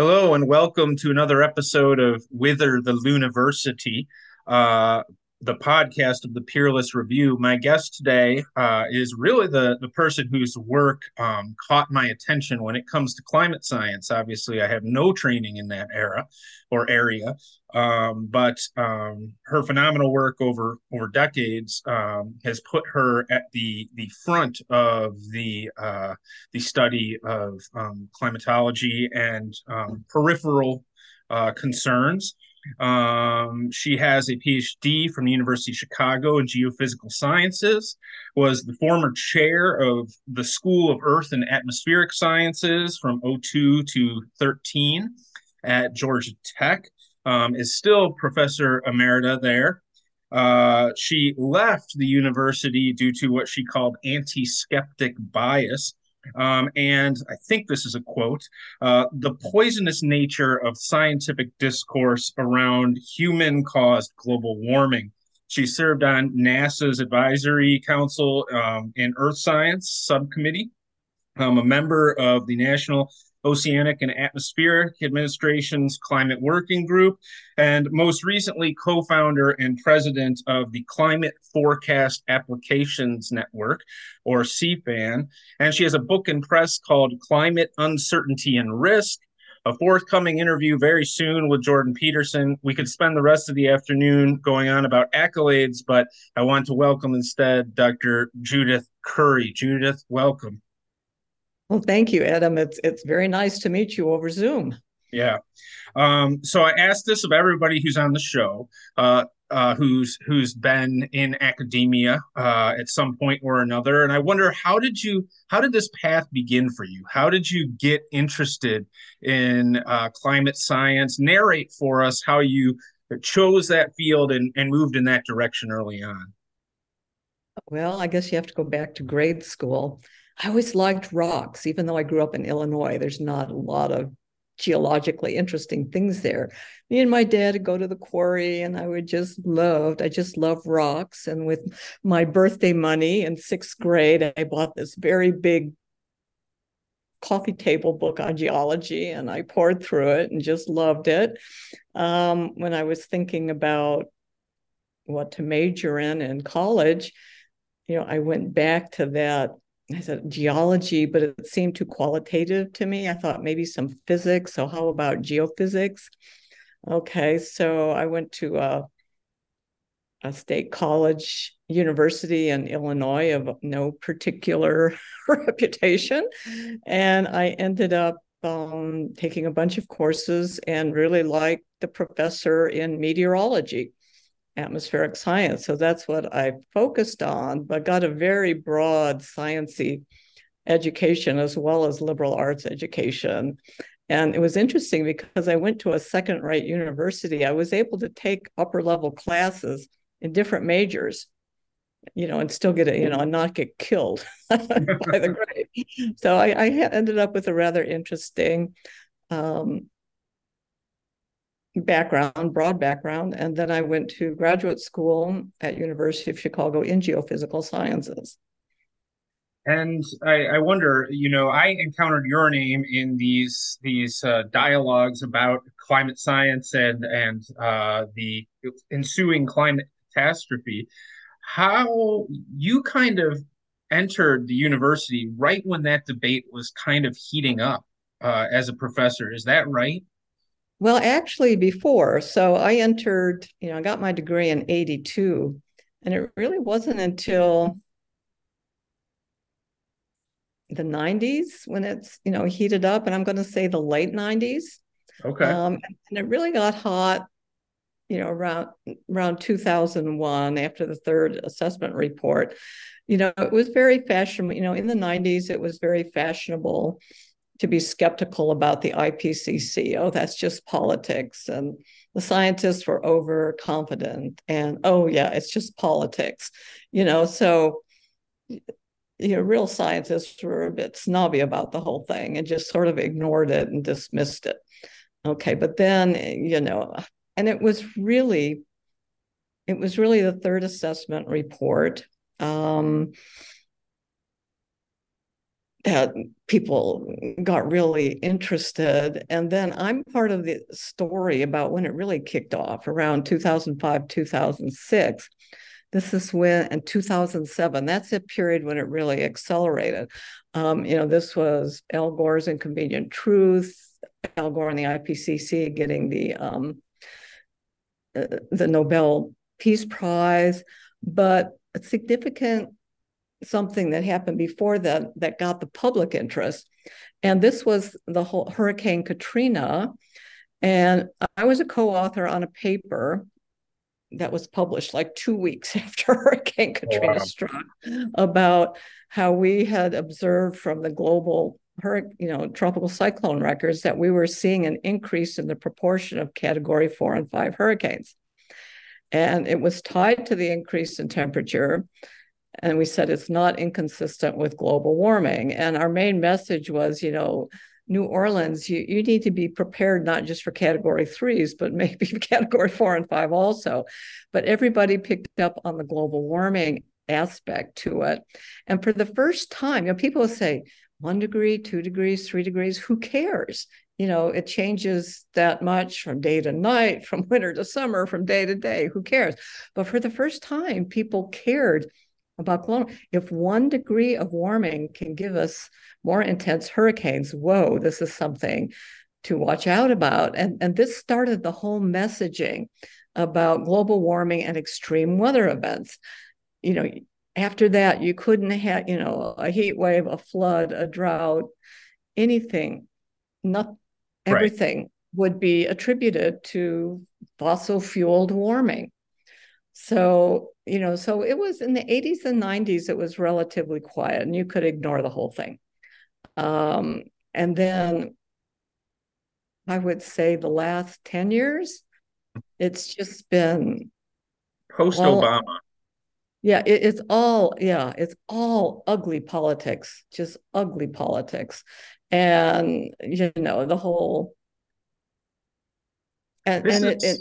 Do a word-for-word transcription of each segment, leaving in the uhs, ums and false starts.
Hello and welcome to another episode of Wither the Luniversity, uh, the podcast of the Peerless Review. My guest today uh, is really the, the person whose work um, caught my attention when it comes to climate science. Obviously, I have no training in that era or area, um, but um, her phenomenal work over over decades um, has put her at the the front of the uh, the study of um, climatology and um, peripheral uh, concerns. Um, she has a P H D from the University of Chicago in geophysical sciences, was the former chair of the School of Earth and Atmospheric Sciences from oh two to thirteen at Georgia Tech, um, is still Professor Emerita there. Uh, she left the university due to what she called anti-skeptic bias. Um, and I think this is a quote, uh, the poisonous nature of scientific discourse around human-caused global warming. She served on NASA's Advisory Council um, in Earth Science Subcommittee, um, a member of the National Oceanic and Atmospheric Administration's Climate Working Group, and most recently co-founder and president of the Climate Forecast Applications Network, or C FAN, and she has a book and press called Climate Uncertainty and Risk, a forthcoming interview very soon with Jordan Peterson. We could spend the rest of the afternoon going on about accolades, but I want to welcome instead Doctor Judith Curry. Judith, welcome. Well, thank you, Adam. It's it's very nice to meet you over Zoom. Yeah. Um, so I asked this of everybody who's on the show, uh, uh, who's who's been in academia uh, at some point or another, and I wonder how did you how did this path begin for you? How did you get interested in uh, climate science? Narrate for us how you chose that field and, and moved in that direction early on. Well, I guess you have to go back to grade school. I always liked rocks, even though I grew up in Illinois. There's not a lot of geologically interesting things there. Me and my dad would go to the quarry, and I would just loved, I just love rocks. And with my birthday money in sixth grade, I bought this very big coffee table book on geology, and I poured through it and just loved it. Um, when I was thinking about what to major in in college, you know, I went back to that. I said geology, but it seemed too qualitative to me. I thought maybe some physics. So how about geophysics? Okay, so I went to a, a state college university in Illinois of no particular reputation. And I ended up um, taking a bunch of courses and really liked the professor in meteorology, atmospheric science. So that's what I focused on, but got a very broad sciencey education as well as liberal arts education. And it was interesting because I went to a second-rate university. I was able to take upper-level classes in different majors, you know, and still get it, you know, and not get killed by the grade. So I, I ended up with a rather interesting um background, broad background. And then I went to graduate school at University of Chicago in geophysical sciences. And I, I wonder, you know, I encountered your name in these these uh, dialogues about climate science and, and uh, the ensuing climate catastrophe. How you kind of entered the university right when that debate was kind of heating up uh, as a professor. Is that right? Well, actually before, so I entered, you know, I got my degree in eighty-two, and it really wasn't until the nineties when it's, you know, heated up, and I'm going to say the late nineties. Okay. Um, and it really got hot, you know, around, around two thousand one after the third assessment report. You know, it was very fashionable, you know, in the nineties, it was very fashionable to be skeptical about the I P C C. Oh, that's just politics. And the scientists were overconfident. And oh, yeah, it's just politics. You know, so, you know, real scientists were a bit snobby about the whole thing and just sort of ignored it and dismissed it. Okay, but then, you know, and it was really, it was really the third assessment report. Um, that people got really interested. And then I'm part of the story about when it really kicked off around two thousand five, two thousand six. This is when, and two thousand seven, that's a period when it really accelerated. Um, you know, this was Al Gore's Inconvenient Truth, Al Gore and the I P C C getting the, um, uh, the Nobel Peace Prize, but a significant something that happened before that that got the public interest. And this was the whole Hurricane Katrina. And I was a co-author on a paper that was published like two weeks after Hurricane Katrina [S2] Wow. [S1] Struck about how we had observed from the global hurricane, you know, tropical cyclone records that we were seeing an increase in the proportion of category four and five hurricanes. And it was tied to the increase in temperature. And we said it's not inconsistent with global warming. And our main message was, you know, New Orleans, you, you need to be prepared not just for category threes, but maybe category four and five also. But everybody picked up on the global warming aspect to it. And for the first time, you know, people say one degree, two degrees, three degrees, who cares? You know, it changes that much from day to night, from winter to summer, from day to day, who cares? But for the first time, people cared about global. If one degree of warming can give us more intense hurricanes, whoa, this is something to watch out about. And, and this started the whole messaging about global warming and extreme weather events. You know, after that, you couldn't have, you know, a heat wave, a flood, a drought, anything, not everything right, would be attributed to fossil fueled warming. So, you know, so it was in the eighties and nineties, it was relatively quiet and you could ignore the whole thing. Um, and then I would say the last ten years, it's just been post-Obama. Well, yeah, it, it's all, yeah, it's all ugly politics, just ugly politics. And, you know, the whole, and, and it, it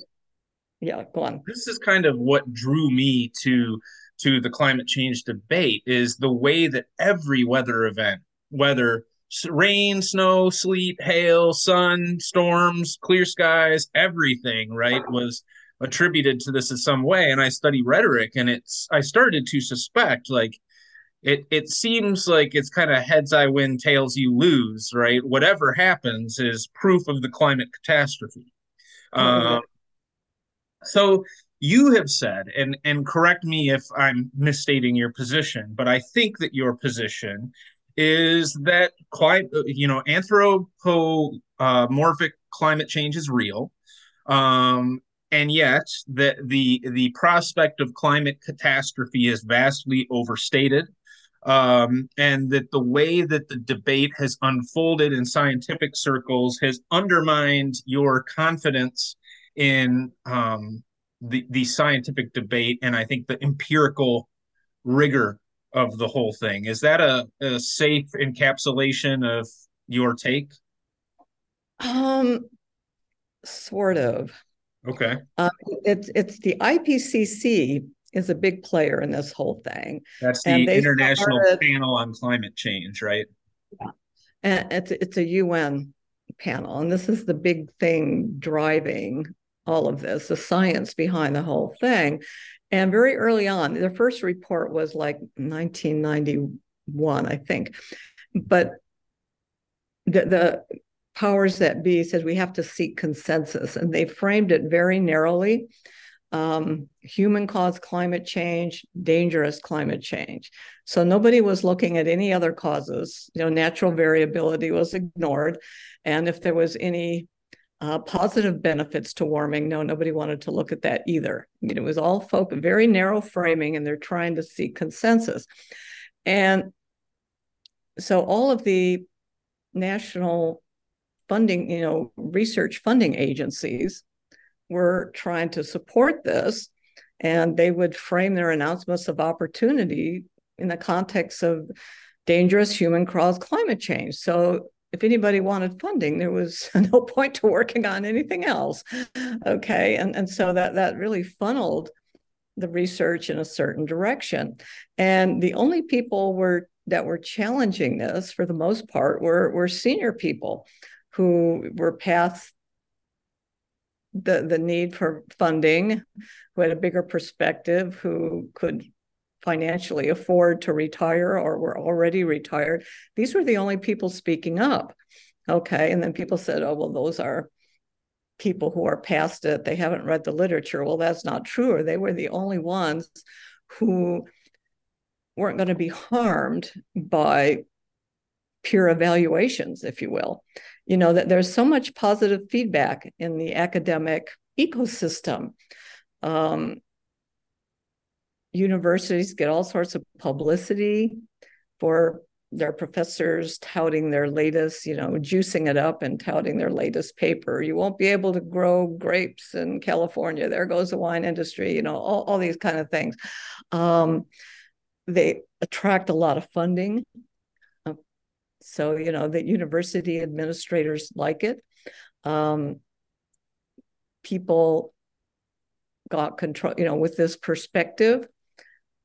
yeah, go on. This is kind of what drew me to to the climate change debate is the way that every weather event, whether rain, snow, sleet, hail, sun, storms, clear skies, everything, right, was attributed to this in some way. And I study rhetoric, and it's I started to suspect, like, it it seems like it's kind of heads I win, tails you lose, right? Whatever happens is proof of the climate catastrophe. Mm-hmm. Um, So you have said, and, and correct me if I'm misstating your position, but I think that your position is that climate, you know, anthropomorphic climate change is real, um, and yet that the the prospect of climate catastrophe is vastly overstated, um, and that the way that the debate has unfolded in scientific circles has undermined your confidence in um, the, the scientific debate, and I think the empirical rigor of the whole thing. Is that a, a safe encapsulation of your take? Um, sort of. Okay. Uh, it's it's the I P C C is a big player in this whole thing. That's the International started, Panel on Climate Change, right? Yeah. And it's it's a U N panel, and this is the big thing driving all of this, the science behind the whole thing. And very early on, their first report was like nineteen ninety-one, I think. But the, the powers that be said we have to seek consensus, and they framed it very narrowly. Um, human-caused climate change, dangerous climate change. So nobody was looking at any other causes. You know, natural variability was ignored. And if there was any Uh, positive benefits to warming, no, nobody wanted to look at that either. I mean, it was all folk, very narrow framing, and they're trying to seek consensus. And so all of the national funding, you know, research funding agencies were trying to support this, and they would frame their announcements of opportunity in the context of dangerous human-caused climate change. So if anybody wanted funding, there was no point to working on anything else. Okay. And, and so that, that really funneled the research in a certain direction. And the only people were that were challenging this, for the most part, were, were senior people who were past the, the need for funding, who had a bigger perspective, who could financially afford to retire or were already retired. These were the only people speaking up. Okay, and then people said, oh, well, those are people who are past it. They haven't read the literature. Well, that's not true. Or they were the only ones who weren't going to be harmed by peer evaluations, if you will. You know, that there's so much positive feedback in the academic ecosystem. Um, universities get all sorts of publicity for their professors touting their latest, you know, juicing it up and touting their latest paper. You won't be able to grow grapes in California. There goes the wine industry, you know, all, all these kind of things. Um, they attract a lot of funding. So, you know, the university administrators like it. Um, people got control, you know, with this perspective,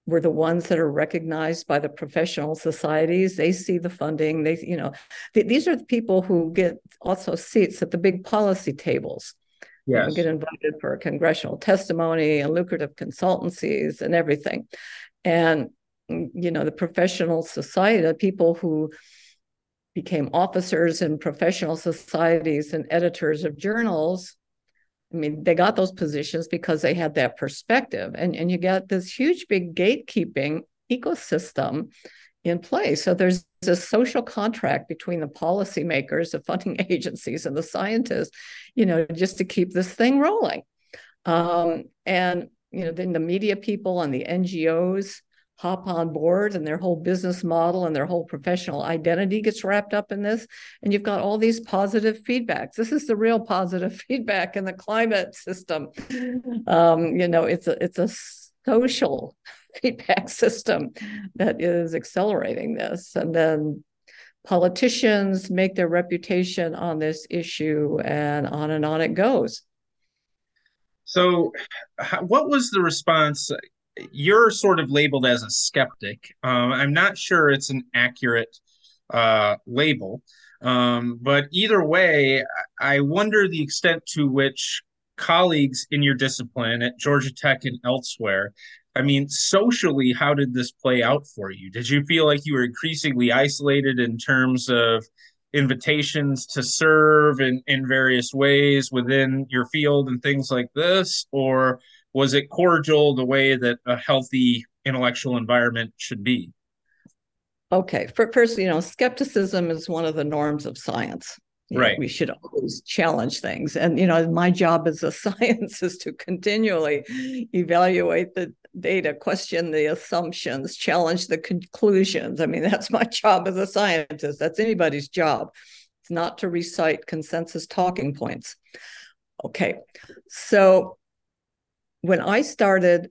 were the ones that are recognized by the professional societies. They see the funding. They, you know, th these are the people who get also seats at the big policy tables. Yes. You get invited for congressional testimony and lucrative consultancies and everything. And, you know, the professional society, the people who became officers in professional societies and editors of journals, I mean, they got those positions because they had that perspective. And, and you got this huge, big gatekeeping ecosystem in place. So there's this social contract between the policymakers, the funding agencies, and the scientists, you know, just to keep this thing rolling. Um, and, you know, then the media people and the N G Os hop on board, and their whole business model and their whole professional identity gets wrapped up in this. And you've got all these positive feedbacks. This is the real positive feedback in the climate system. Um, you know, it's a, it's a social feedback system that is accelerating this. And then politicians make their reputation on this issue, and on and on it goes. So what was the response? You're sort of labeled as a skeptic. Um, I'm not sure it's an accurate uh, label, um, but either way, I wonder the extent to which colleagues in your discipline at Georgia Tech and elsewhere, I mean, socially, how did this play out for you? Did you feel like you were increasingly isolated in terms of invitations to serve in, in various ways within your field and things like this, or was it cordial the way that a healthy intellectual environment should be? Okay, first, you know, skepticism is one of the norms of science. You right. know, we should always challenge things. And, you know, my job as a scientist is to continually evaluate the data, question the assumptions, challenge the conclusions. I mean, that's my job as a scientist. That's anybody's job. It's not to recite consensus talking points. Okay, so when I started,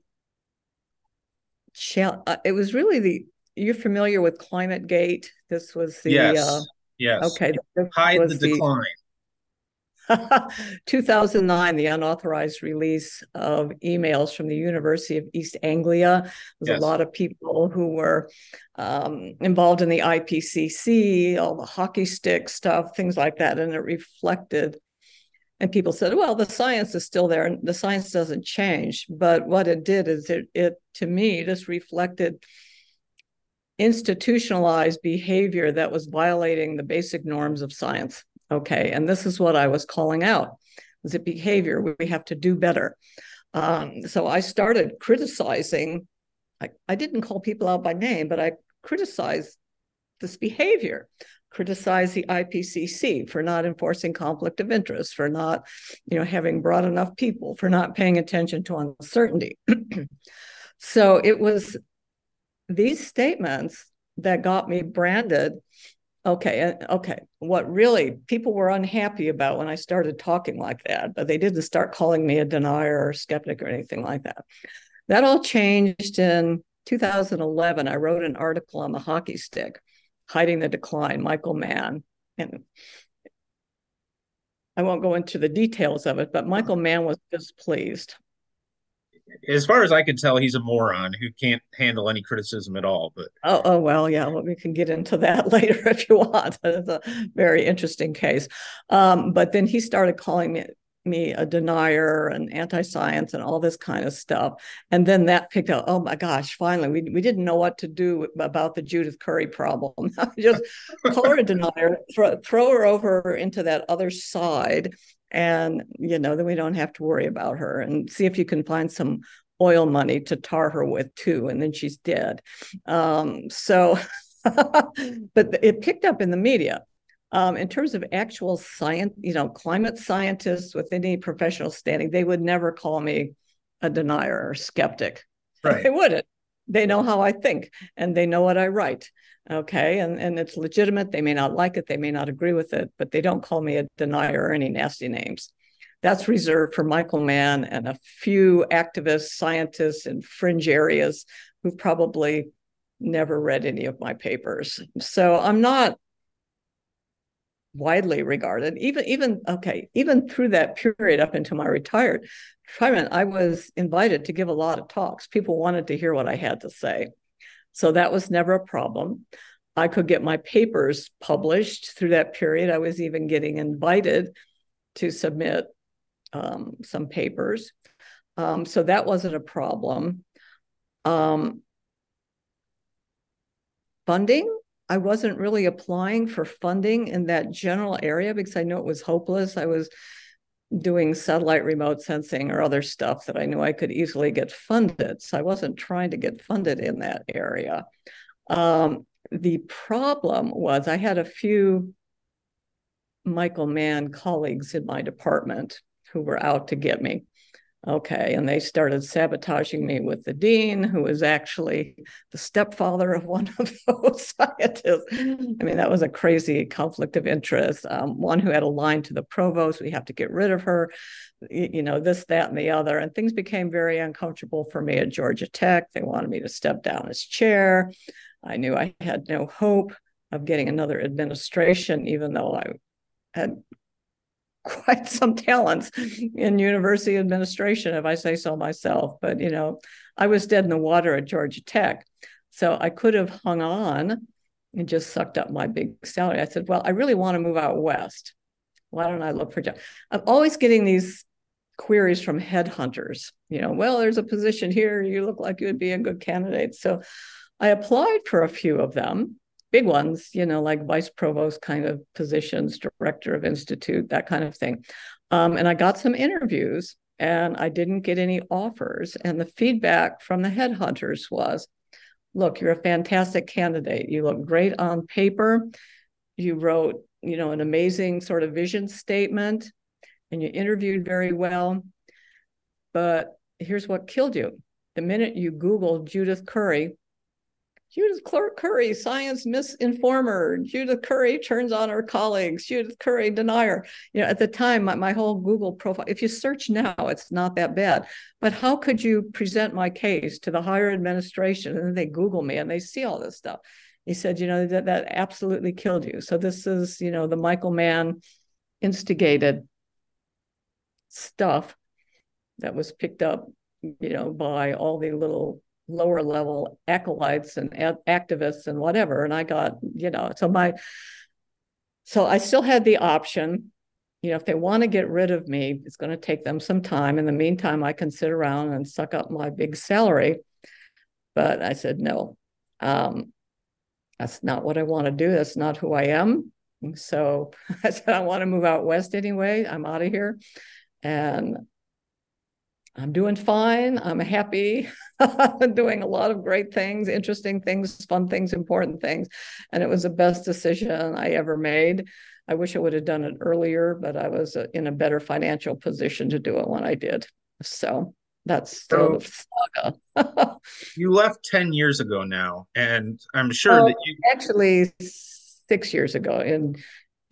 it was really the, you're familiar with ClimateGate. This was the, yes, uh, yes. Okay. Hide the decline. The, two thousand nine, the unauthorized release of emails from the University of East Anglia. There's yes. a lot of people who were um, involved in the I P C C, all the hockey stick stuff, things like that. And it reflected. And people said, well, the science is still there and the science doesn't change. But what it did is it, it to me, just reflected institutionalized behavior that was violating the basic norms of science. Okay, and this is what I was calling out, is it behavior, we have to do better. Um, so I started criticizing, I, I didn't call people out by name, but I criticized this behavior. Criticize the I P C C for not enforcing conflict of interest, for not, you know, having brought enough people, for not paying attention to uncertainty. So it was these statements that got me branded. Okay, okay. What really people were unhappy about when I started talking like that, but they didn't start calling me a denier or skeptic or anything like that. That all changed in two thousand eleven. I wrote an article on the hockey stick, Hiding the Decline, Michael Mann. And I won't go into the details of it, but Michael Mann was displeased. as far as I can tell, he's a moron who can't handle any criticism at all. But oh, oh well, yeah, well, we can get into that later if you want. That's a very interesting case. Um, but then he started calling me, me a denier and anti-science and all this kind of stuff. And then that picked up, oh my gosh, finally, we, we didn't know what to do about the Judith Curry problem. Just call her a denier, throw, throw her over into that other side. And, you know, then we don't have to worry about her, and see if you can find some oil money to tar her with too. And then she's dead. Um, so, but it picked up in the media. Um, in terms of actual science, you know, climate scientists with any professional standing, they would never call me a denier or skeptic. Right. They wouldn't. They know how I think, and they know what I write. Okay. And, and it's legitimate. They may not like it. They may not agree with it, but they don't call me a denier or any nasty names. That's reserved for Michael Mann and a few activists, scientists in fringe areas who probably never read any of my papers. So I'm not widely regarded, even, even, okay, even through that period up into my retired retirement, I was invited to give a lot of talks. People wanted to hear what I had to say. So that was never a problem. I could get my papers published through that period. I was even getting invited to submit um, some papers. Um, so that wasn't a problem. Um, funding, I wasn't really applying for funding in that general area because I knew it was hopeless. I was doing satellite remote sensing or other stuff that I knew I could easily get funded. So I wasn't trying to get funded in that area. Um, the problem was I had a few Michael Mann colleagues in my department who were out to get me. Okay, and they started sabotaging me with the dean, who was actually the stepfather of one of those scientists. I mean, that was a crazy conflict of interest. Um, one who had a line to the provost, we have to get rid of her, you know, this, that, and the other. And things became very uncomfortable for me at Georgia Tech. They wanted me to step down as chair. I knew I had no hope of getting another administration, even though I had quite some talents in university administration, if I say so myself. But, you know, I was dead in the water at Georgia Tech. So I could have hung on and just sucked up my big salary. I said, well, I really want to move out west. Why don't I look for a job? I'm always getting these queries from headhunters. You know, well, there's a position here. You look like you would be a good candidate. So I applied for a few of them. Big ones, you know, like vice provost kind of positions, director of institute, that kind of thing. Um, and I got some interviews and I didn't get any offers. And the feedback from the headhunters was, look, you're a fantastic candidate. You look great on paper. You wrote, you know, an amazing sort of vision statement and you interviewed very well. But here's what killed you. The minute you Googled Judith Curry, Judith Curry, science misinformer. Judith Curry turns on her colleagues. Judith Curry, denier. You know, at the time, my, my whole Google profile, if you search now, it's not that bad. But how could you present my case to the higher administration? And then they Google me and they see all this stuff. He said, you know, that, that absolutely killed you. So this is, you know, the Michael Mann instigated stuff that was picked up, you know, by all the little lower level acolytes and ad- activists and whatever. And I got, you know, so my, so I still had the option, you know, if they want to get rid of me, it's going to take them some time. In the meantime, I can sit around and suck up my big salary. But I said, no, um, that's not what I want to do. That's not who I am. And so I said, I want to move out west anyway. I'm out of here. And I'm doing fine. I'm happy. Doing a lot of great things, interesting things, fun things, important things. And it was the best decision I ever made. I wish I would have done it earlier, but I was in a better financial position to do it when I did. So that's so sort of saga. You left ten years ago now, and I'm sure oh, that you... Actually, six years ago. In,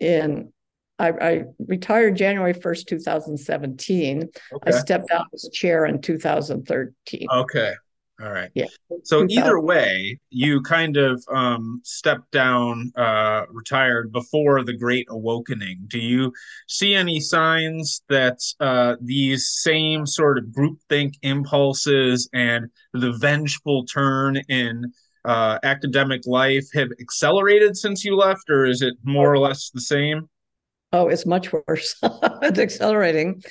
in I, I retired January first, two thousand seventeen. Okay. I stepped out as chair in two thousand thirteen. Okay. All right. Yeah. So either way, you kind of um, stepped down, uh, retired before the Great Awakening. Do you see any signs that uh, these same sort of groupthink impulses and the vengeful turn in uh, academic life have accelerated since you left, or is it more or less the same? Oh, it's much worse. It's accelerating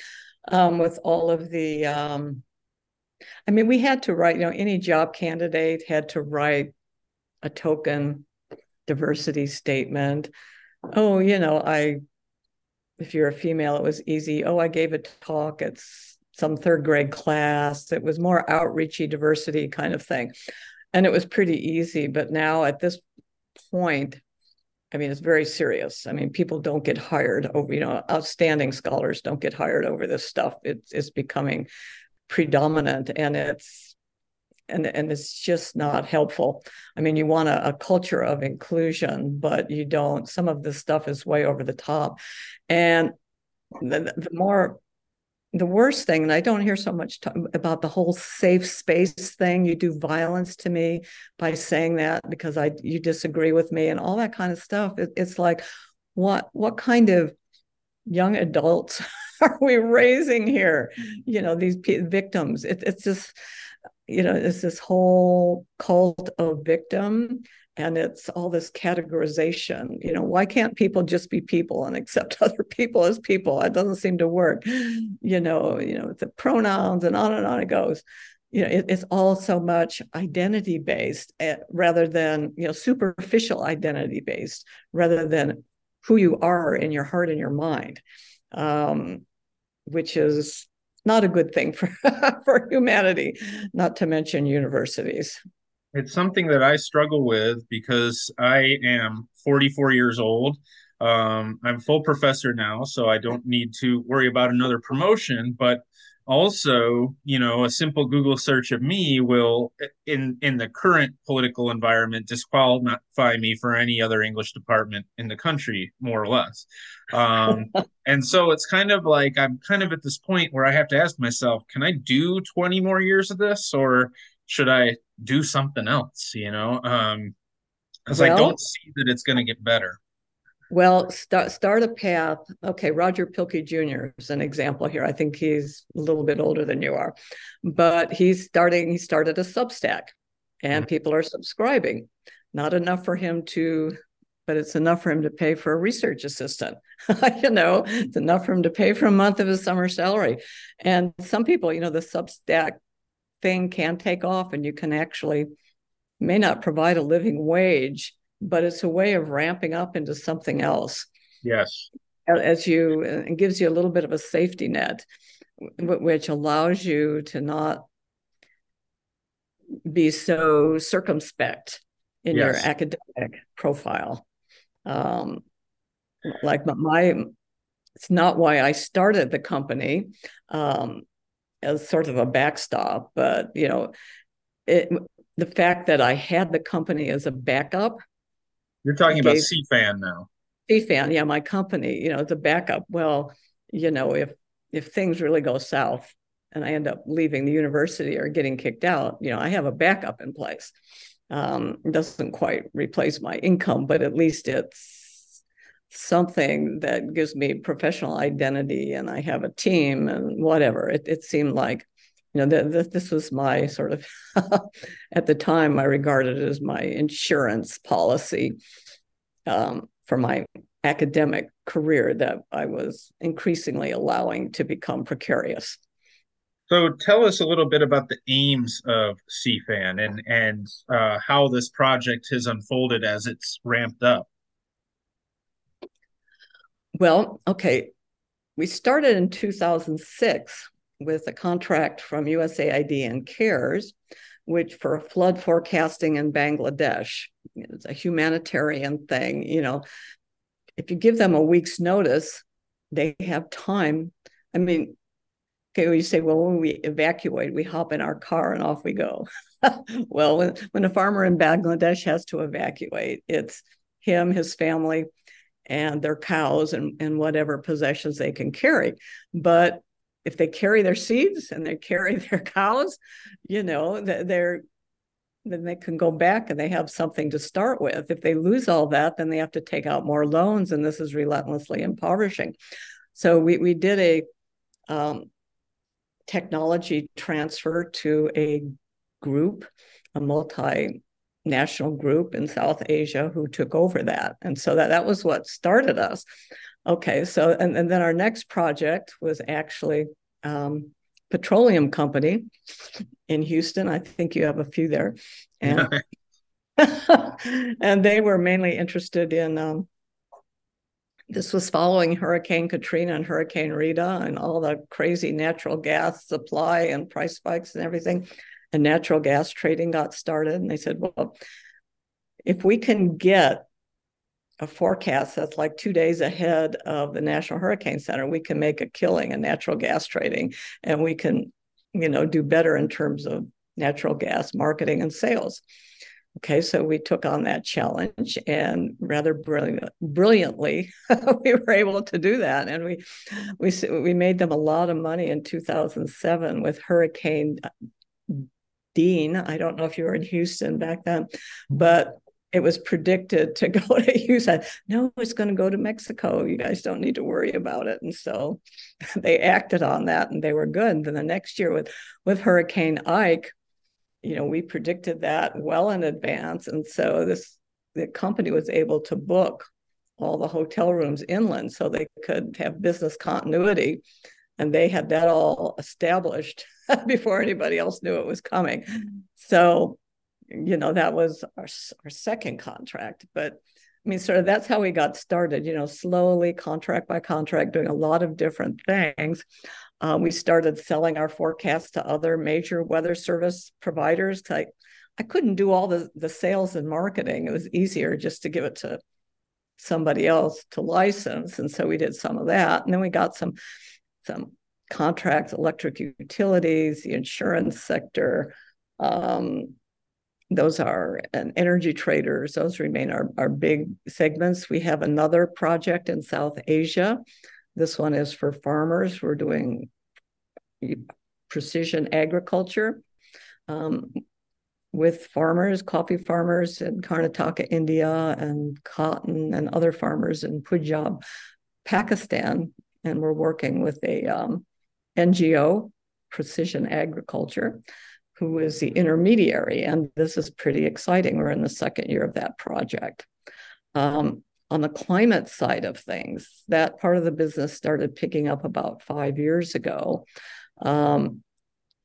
um, with all of the... Um... I mean, we had to write, you know, any job candidate had to write a token diversity statement. Oh, you know, I, if you're a female, it was easy. Oh, I gave a talk at some third grade class. It was more outreachy diversity kind of thing. And it was pretty easy. But now at this point, I mean, it's very serious. I mean, people don't get hired over, you know, outstanding scholars don't get hired over this stuff. It's, it's becoming predominant, and it's and and it's just not helpful. I mean, you want a, a culture of inclusion, but you don't. Some of this stuff is way over the top, and the, the more the worst thing. And I don't hear so much t- about the whole safe space thing. You do violence to me by saying that because I you disagree with me and all that kind of stuff. It, it's like, what what kind of young adults are we raising here? You know, these p- victims, it, it's just, you know, it's this whole cult of victim, and it's all this categorization. You know, why can't people just be people and accept other people as people? It doesn't seem to work. You know, you know, the pronouns and on and on it goes. You know, it, it's all so much identity based rather than, you know, superficial identity based rather than who you are in your heart and your mind. Um, which is not a good thing for, for humanity, not to mention universities. It's something that I struggle with because I am forty-four years old. Um, I'm full professor now, so I don't need to worry about another promotion. But also, you know, a simple Google search of me will, in, in the current political environment, disqualify me for any other English department in the country, more or less. Um, and so it's kind of like I'm kind of at this point where I have to ask myself, can I do twenty more years of this, or should I do something else? You know, um, because well, I don't see that it's going to get better. Well, start, start a path. Okay, Roger Pilke Junior is an example here. I think he's a little bit older than you are, but he's starting, he started a Substack, and people are subscribing. Not enough for him to, but it's enough for him to pay for a research assistant. You know, it's enough for him to pay for a month of his summer salary. And some people, you know, the Substack thing can take off, and you can actually may not provide a living wage, but it's a way of ramping up into something else. Yes. As you, it gives you a little bit of a safety net, which allows you to not be so circumspect in yes. your academic profile. Um, like my, it's not why I started the company um, as sort of a backstop, but you know, it, the fact that I had the company as a backup. You're talking about C FAN now. C FAN, yeah, my company, you know, the backup. Well, you know, if if things really go south and I end up leaving the university or getting kicked out, you know, I have a backup in place. Um, it doesn't quite replace my income, but at least it's something that gives me professional identity, and I have a team and whatever. It, it seemed like, you know, that th- this was my sort of, at the time, I regarded it as my insurance policy um, for my academic career that I was increasingly allowing to become precarious. So tell us a little bit about the aims of C FAN and, and uh, how this project has unfolded as it's ramped up. Well, okay. We started in two thousand six with a contract from U S A I D and CARES, which for flood forecasting in Bangladesh, it's a humanitarian thing. You know, if you give them a week's notice, they have time. I mean, okay, well, you say, well, when we evacuate, we hop in our car and off we go. Well, when, when a farmer in Bangladesh has to evacuate, it's him, his family, and their cows and, and whatever possessions they can carry. But if they carry their seeds and they carry their cows, you know, they're, then they can go back and they have something to start with. If they lose all that, then they have to take out more loans, and this is relentlessly impoverishing. So we, we did a um, technology transfer to a group, a multinational group in South Asia who took over that. And so that, that was what started us. Okay, so, and, and then our next project was actually um, petroleum company in Houston. I think you have a few there. And, and they were mainly interested in, um, this was following Hurricane Katrina and Hurricane Rita and all the crazy natural gas supply and price spikes and everything. And natural gas trading got started. And they said, well, if we can get a forecast that's like two days ahead of the National Hurricane Center, we can make a killing in natural gas trading, and we can, you know, do better in terms of natural gas marketing and sales. Okay, so we took on that challenge, and rather brilliant, brilliantly, we were able to do that. And we, we, we made them a lot of money in two thousand seven with Hurricane Dean. I don't know if you were in Houston back then, but it was predicted to go to Houston. No, it's going to go to Mexico. You guys don't need to worry about it. And so they acted on that, and they were good. And then the next year with, with Hurricane Ike, you know, we predicted that well in advance. And so this, the company was able to book all the hotel rooms inland so they could have business continuity. And they had that all established before anybody else knew it was coming. So, you know, that was our, our second contract. But I mean, sort of that's how we got started, you know, slowly, contract by contract, doing a lot of different things. Uh, we started selling our forecasts to other major weather service providers. I, I couldn't do all the, the sales and marketing. It was easier just to give it to somebody else to license. And so we did some of that. And then we got some, some contracts, electric utilities, the insurance sector, um, those are and energy traders. Those remain our, our big segments. We have another project in South Asia. This one is for farmers. We're doing precision agriculture um, with farmers, coffee farmers in Karnataka, India, and cotton and other farmers in Punjab, Pakistan. And we're working with a um, N G O, Precision Agriculture, who is the intermediary. And this is pretty exciting. We're in the second year of that project. Um, on the climate side of things, that part of the business started picking up about five years ago. Um,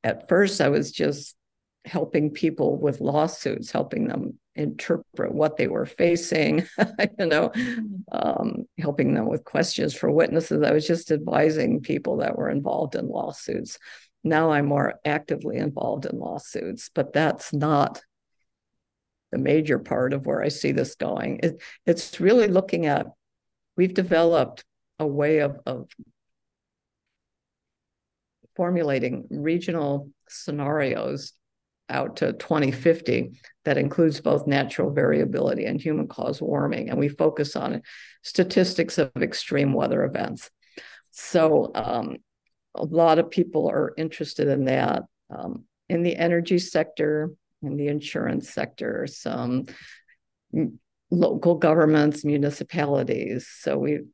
at first, I was just helping people with lawsuits, helping them interpret what they were facing, you know, um, helping them with questions for witnesses. I was just advising people that were involved in lawsuits. Now I'm more actively involved in lawsuits, but that's not the major part of where I see this going. It, it's really looking at, we've developed a way of, of formulating regional scenarios out to twenty fifty that includes both natural variability and human-caused warming. And we focus on statistics of extreme weather events. So um, a lot of people are interested in that um, in the energy sector, in the insurance sector, some local governments, municipalities. So we're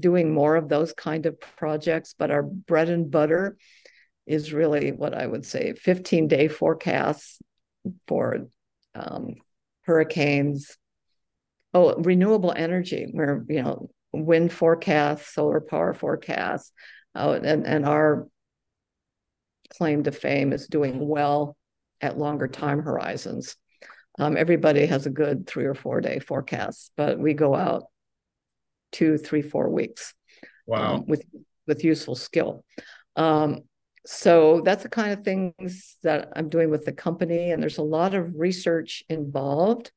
doing more of those kind of projects, but our bread and butter is really what I would say fifteen-day forecasts for um, hurricanes. Oh, renewable energy, where, you know, wind forecasts, solar power forecasts, uh, and, and our claim to fame is doing well at longer time horizons. Um, everybody has a good three or four-day forecast, but we go out two, three, four weeks. Wow. um, with, with useful skill. Um, So that's the kind of things that I'm doing with the company. And there's a lot of research involved.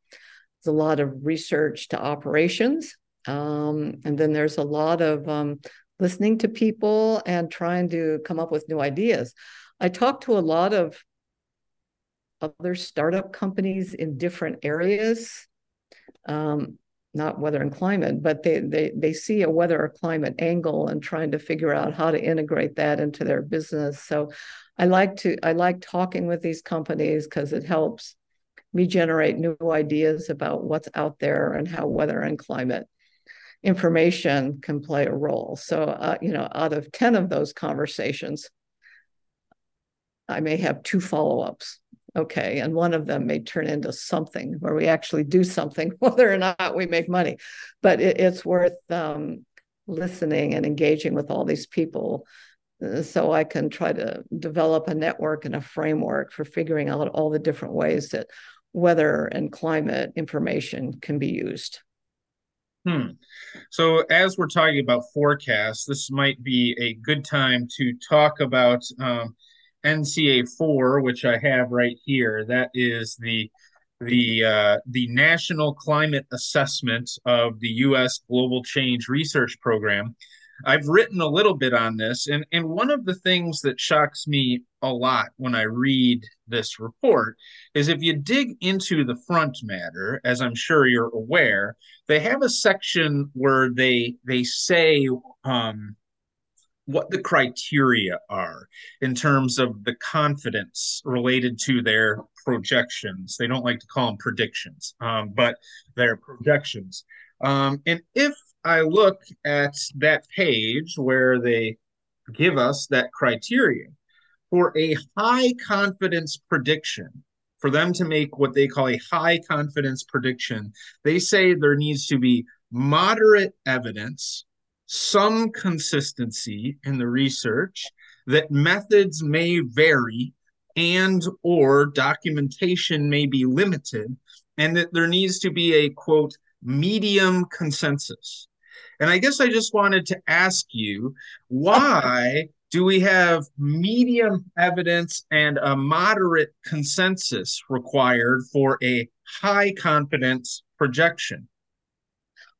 There's a lot of research to operations. Um, and then there's a lot of um, listening to people and trying to come up with new ideas. I talk to a lot of other startup companies in different areas. Um, not weather and climate, but they, they, they see a weather or climate angle and trying to figure out how to integrate that into their business. So I like to, I like talking with these companies because it helps me generate new ideas about what's out there and how weather and climate information can play a role. So, uh, you know, out of ten of those conversations, I may have two follow-ups. Okay, and one of them may turn into something where we actually do something, whether or not we make money. But it, it's worth um, listening and engaging with all these people uh, so I can try to develop a network and a framework for figuring out all the different ways that weather and climate information can be used. Hmm. So as we're talking about forecasts, this might be a good time to talk about um, N C A four, which I have right here. That is the the uh, the National Climate Assessment of the U S Global Change Research Program. I've written a little bit on this, and, and one of the things that shocks me a lot when I read this report is if you dig into the front matter, as I'm sure you're aware, they have a section where they they say um, what the criteria are in terms of the confidence related to their projections. They don't like to call them predictions, um, but their projections. Um, and if I look at that page where they give us that criteria for a high confidence prediction, for them to make what they call a high confidence prediction, they say there needs to be moderate evidence, some consistency in the research, that methods may vary and or documentation may be limited, and that there needs to be a, quote, medium consensus. And I guess I just wanted to ask you, why do we have medium evidence and a moderate consensus required for a high confidence projection?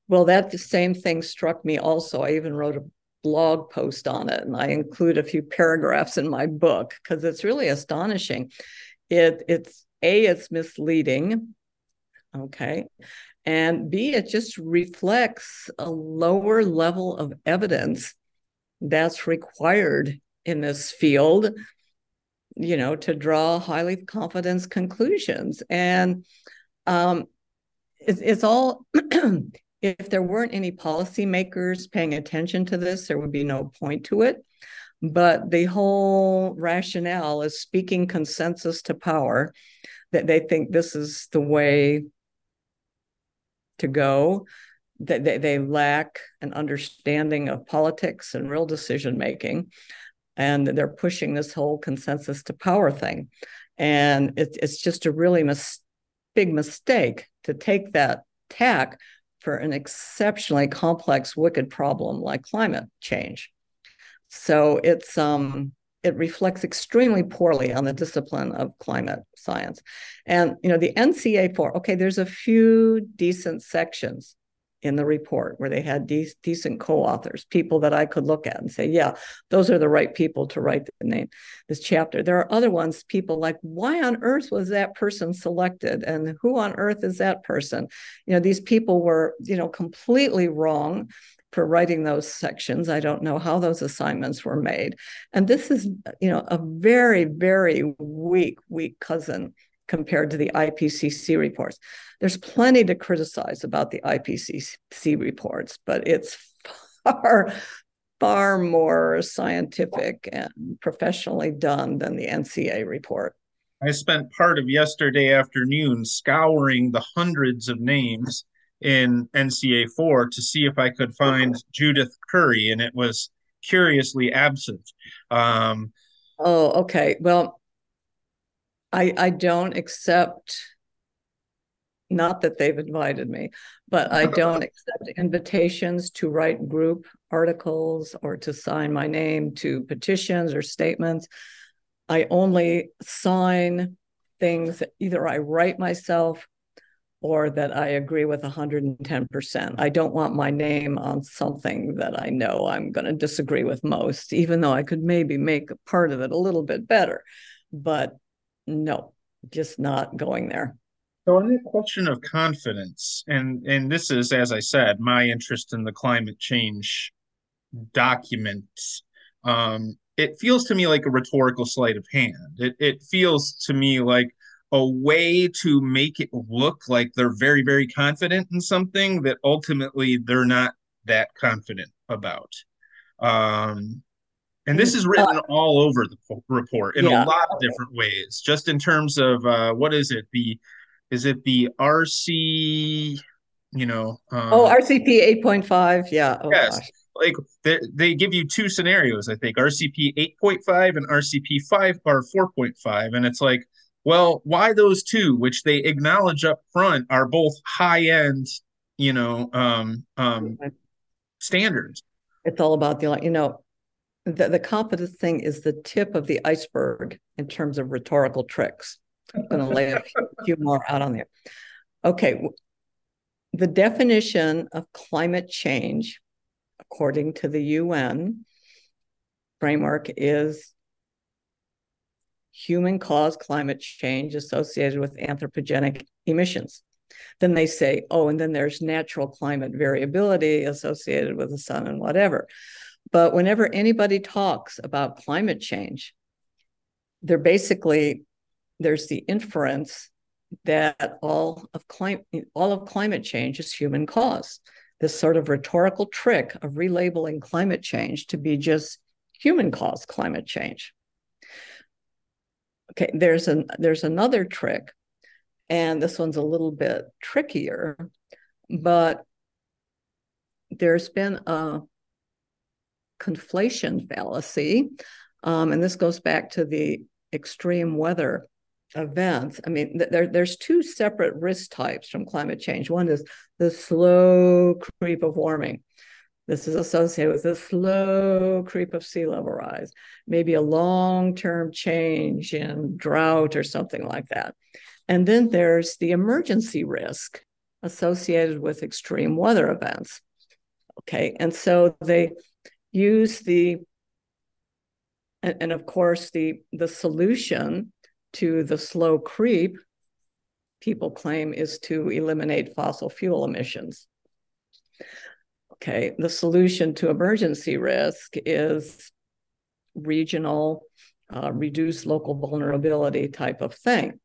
Well, that the same thing struck me also. I even wrote a blog post on it, and I include a few paragraphs in my book because it's really astonishing. It, it's A, it's misleading, okay? And B, it just reflects a lower level of evidence that's required in this field, you know, to draw highly confident conclusions. And um, it, it's all, if there weren't any policymakers paying attention to this, there would be no point to it. But the whole rationale is speaking consensus to power, that they think this is the way to go, that they, they lack an understanding of politics and real decision making, and they're pushing this whole consensus to power thing. And it, it's just a really mis- big mistake to take that tack for an exceptionally complex, wicked problem like climate change. So it's um it reflects extremely poorly on the discipline of climate science. And, you know, the N C A four, okay, there's a few decent sections in the report where they had de- decent co-authors, people that I could look at and say, yeah, those are the right people to write the name, this chapter. There are other ones, people like, why on earth was that person selected? And who on earth is that person? You know, these people were, you know, completely wrong for writing those sections. I don't know how those assignments were made. And this is, you know, a very, very weak, weak cousin compared to the I P C C reports. There's plenty to criticize about the I P C C reports, but it's far, far more scientific and professionally done than the N C A report. I spent part of yesterday afternoon scouring the hundreds of names in N C A four to see if I could find Judith Curry, and it was curiously absent. Um, oh, okay. Well, I I don't accept, not that they've invited me, but I don't accept invitations to write group articles or to sign my name to petitions or statements. I only sign things that either I write myself or that I agree with one hundred ten percent. I don't want my name on something that I know I'm going to disagree with most, even though I could maybe make a part of it a little bit better. But no, just not going there. So on the question of confidence, and, and this is, as I said, my interest in the climate change document, um, it feels to me like a rhetorical sleight of hand. It, it feels to me like a way to make it look like they're very, very confident in something that ultimately they're not that confident about. Um, and this is written all over the report in yeah. a lot of different ways, just in terms of uh, what is it? The Is it the R C, you know? Um, oh, R C P eight point five, yeah. Oh, yes, gosh. Like they, they give you two scenarios, I think, R C P eight point five and R C P five or four point five. And it's like, well, why those two, which they acknowledge up front are both high-end, you know, um, um, standards? It's all about the, you know, the, the confidence thing is the tip of the iceberg in terms of rhetorical tricks. I'm going to lay a few more out on there. Okay. The definition of climate change, according to the U N framework, is human-caused climate change associated with anthropogenic emissions. Then they say, oh, and then there's natural climate variability associated with the sun and whatever. But whenever anybody talks about climate change, they're basically... there's the inference that all of climate all of climate change is human caused. This sort of rhetorical trick of relabeling climate change to be just human caused climate change. Okay, there's an there's another trick, and this one's a little bit trickier, but there's been a conflation fallacy, um, and this goes back to the extreme weather events. I mean, there, there's two separate risk types from climate change. One is the slow creep of warming. This is associated with the slow creep of sea level rise, maybe a long-term change in drought or something like that. And then there's the emergency risk associated with extreme weather events. Okay, and so they use the, and, and of course, the, the solution to the slow creep, people claim, is to eliminate fossil fuel emissions. Okay, the solution to emergency risk is regional, uh, reduce local vulnerability type of thing.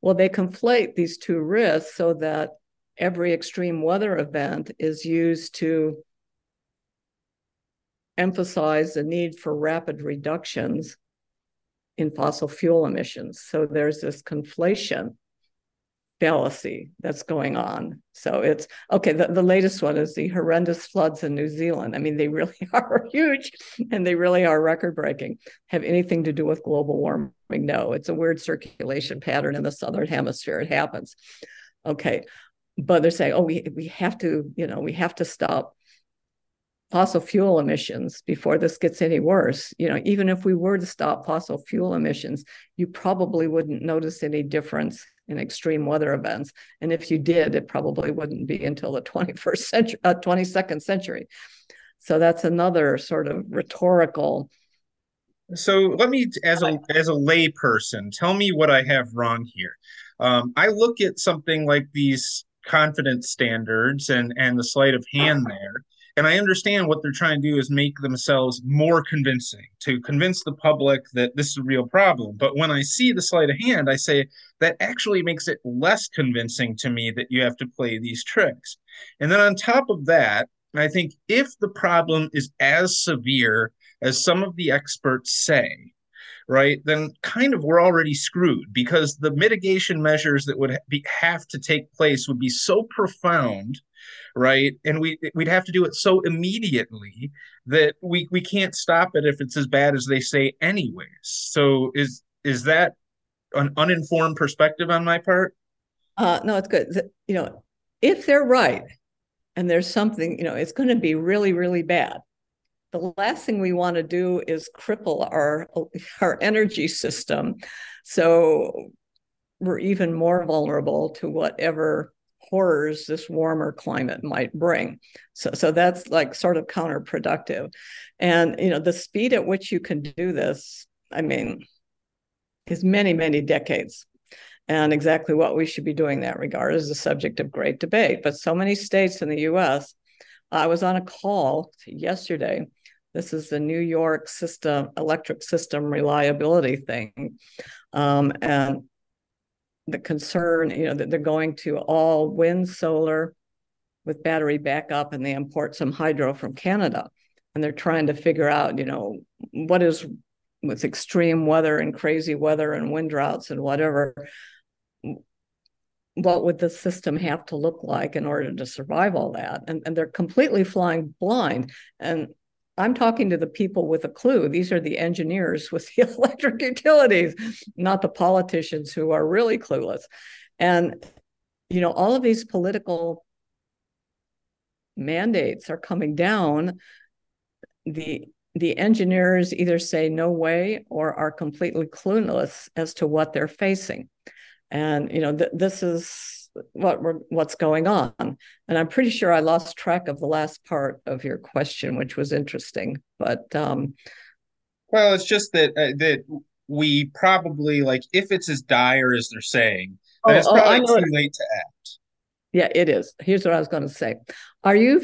Well, they conflate these two risks so that every extreme weather event is used to emphasize the need for rapid reductions in fossil fuel emissions. So there's this conflation fallacy that's going on. So it's, okay, the, the latest one is the horrendous floods in New Zealand. I mean, they really are huge and they really are record-breaking. Have anything to do with global warming? No, it's a weird circulation pattern in the Southern Hemisphere. It happens. Okay, but they're saying, oh, we, we have to, you know, we have to stop fossil fuel emissions before this gets any worse. You know, even if we were to stop fossil fuel emissions, you probably wouldn't notice any difference in extreme weather events. And if you did, it probably wouldn't be until the twenty-first century, uh, twenty-second century. So that's another sort of rhetorical. So let me, as a, as a lay person, tell me what I have wrong here. Um, I look at something like these confidence standards and, and the sleight of hand there. And I understand what they're trying to do is make themselves more convincing, to convince the public that this is a real problem. But when I see the sleight of hand, I say that actually makes it less convincing to me that you have to play these tricks. And then on top of that, I think if the problem is as severe as some of the experts say, right, then kind of we're already screwed, because the mitigation measures that would be, have to take place would be so profound, right? And we, we'd have to do it so immediately that we, we can't stop it if it's as bad as they say anyways. So is is that an uninformed perspective on my part? Uh, no, it's good. You know, if they're right and there's something, you know, it's going to be really, really bad. The last thing we want to do is cripple our, our energy system, so we're even more vulnerable to whatever horrors this warmer climate might bring. So, so that's like sort of counterproductive. And, you know, the speed at which you can do this, I mean, is many, many decades. And exactly what we should be doing in that regard is the subject of great debate. But so many states in the U S, I was on a call yesterday. This is the New York system, electric system reliability thing. Um, and the concern, you know, that they're going to all wind, solar with battery backup, and they import some hydro from Canada. And they're trying to figure out, you know, what is with extreme weather and crazy weather and wind droughts and whatever, what would the system have to look like in order to survive all that? And, and they're completely flying blind. And I'm talking to the people with a clue. These are the engineers with the electric utilities, not the politicians who are really clueless. And, you know, all of these political mandates are coming down. The The engineers either say no way or are completely clueless as to what they're facing. And, you know, th this is what we're, what's going on. And I'm pretty sure I lost track of the last part of your question, which was interesting. But, um, well, it's just that uh, that we probably, like, if it's as dire as they're saying, oh, then it's oh, probably too late to act. Yeah, it is. Here's what I was going to say. Are you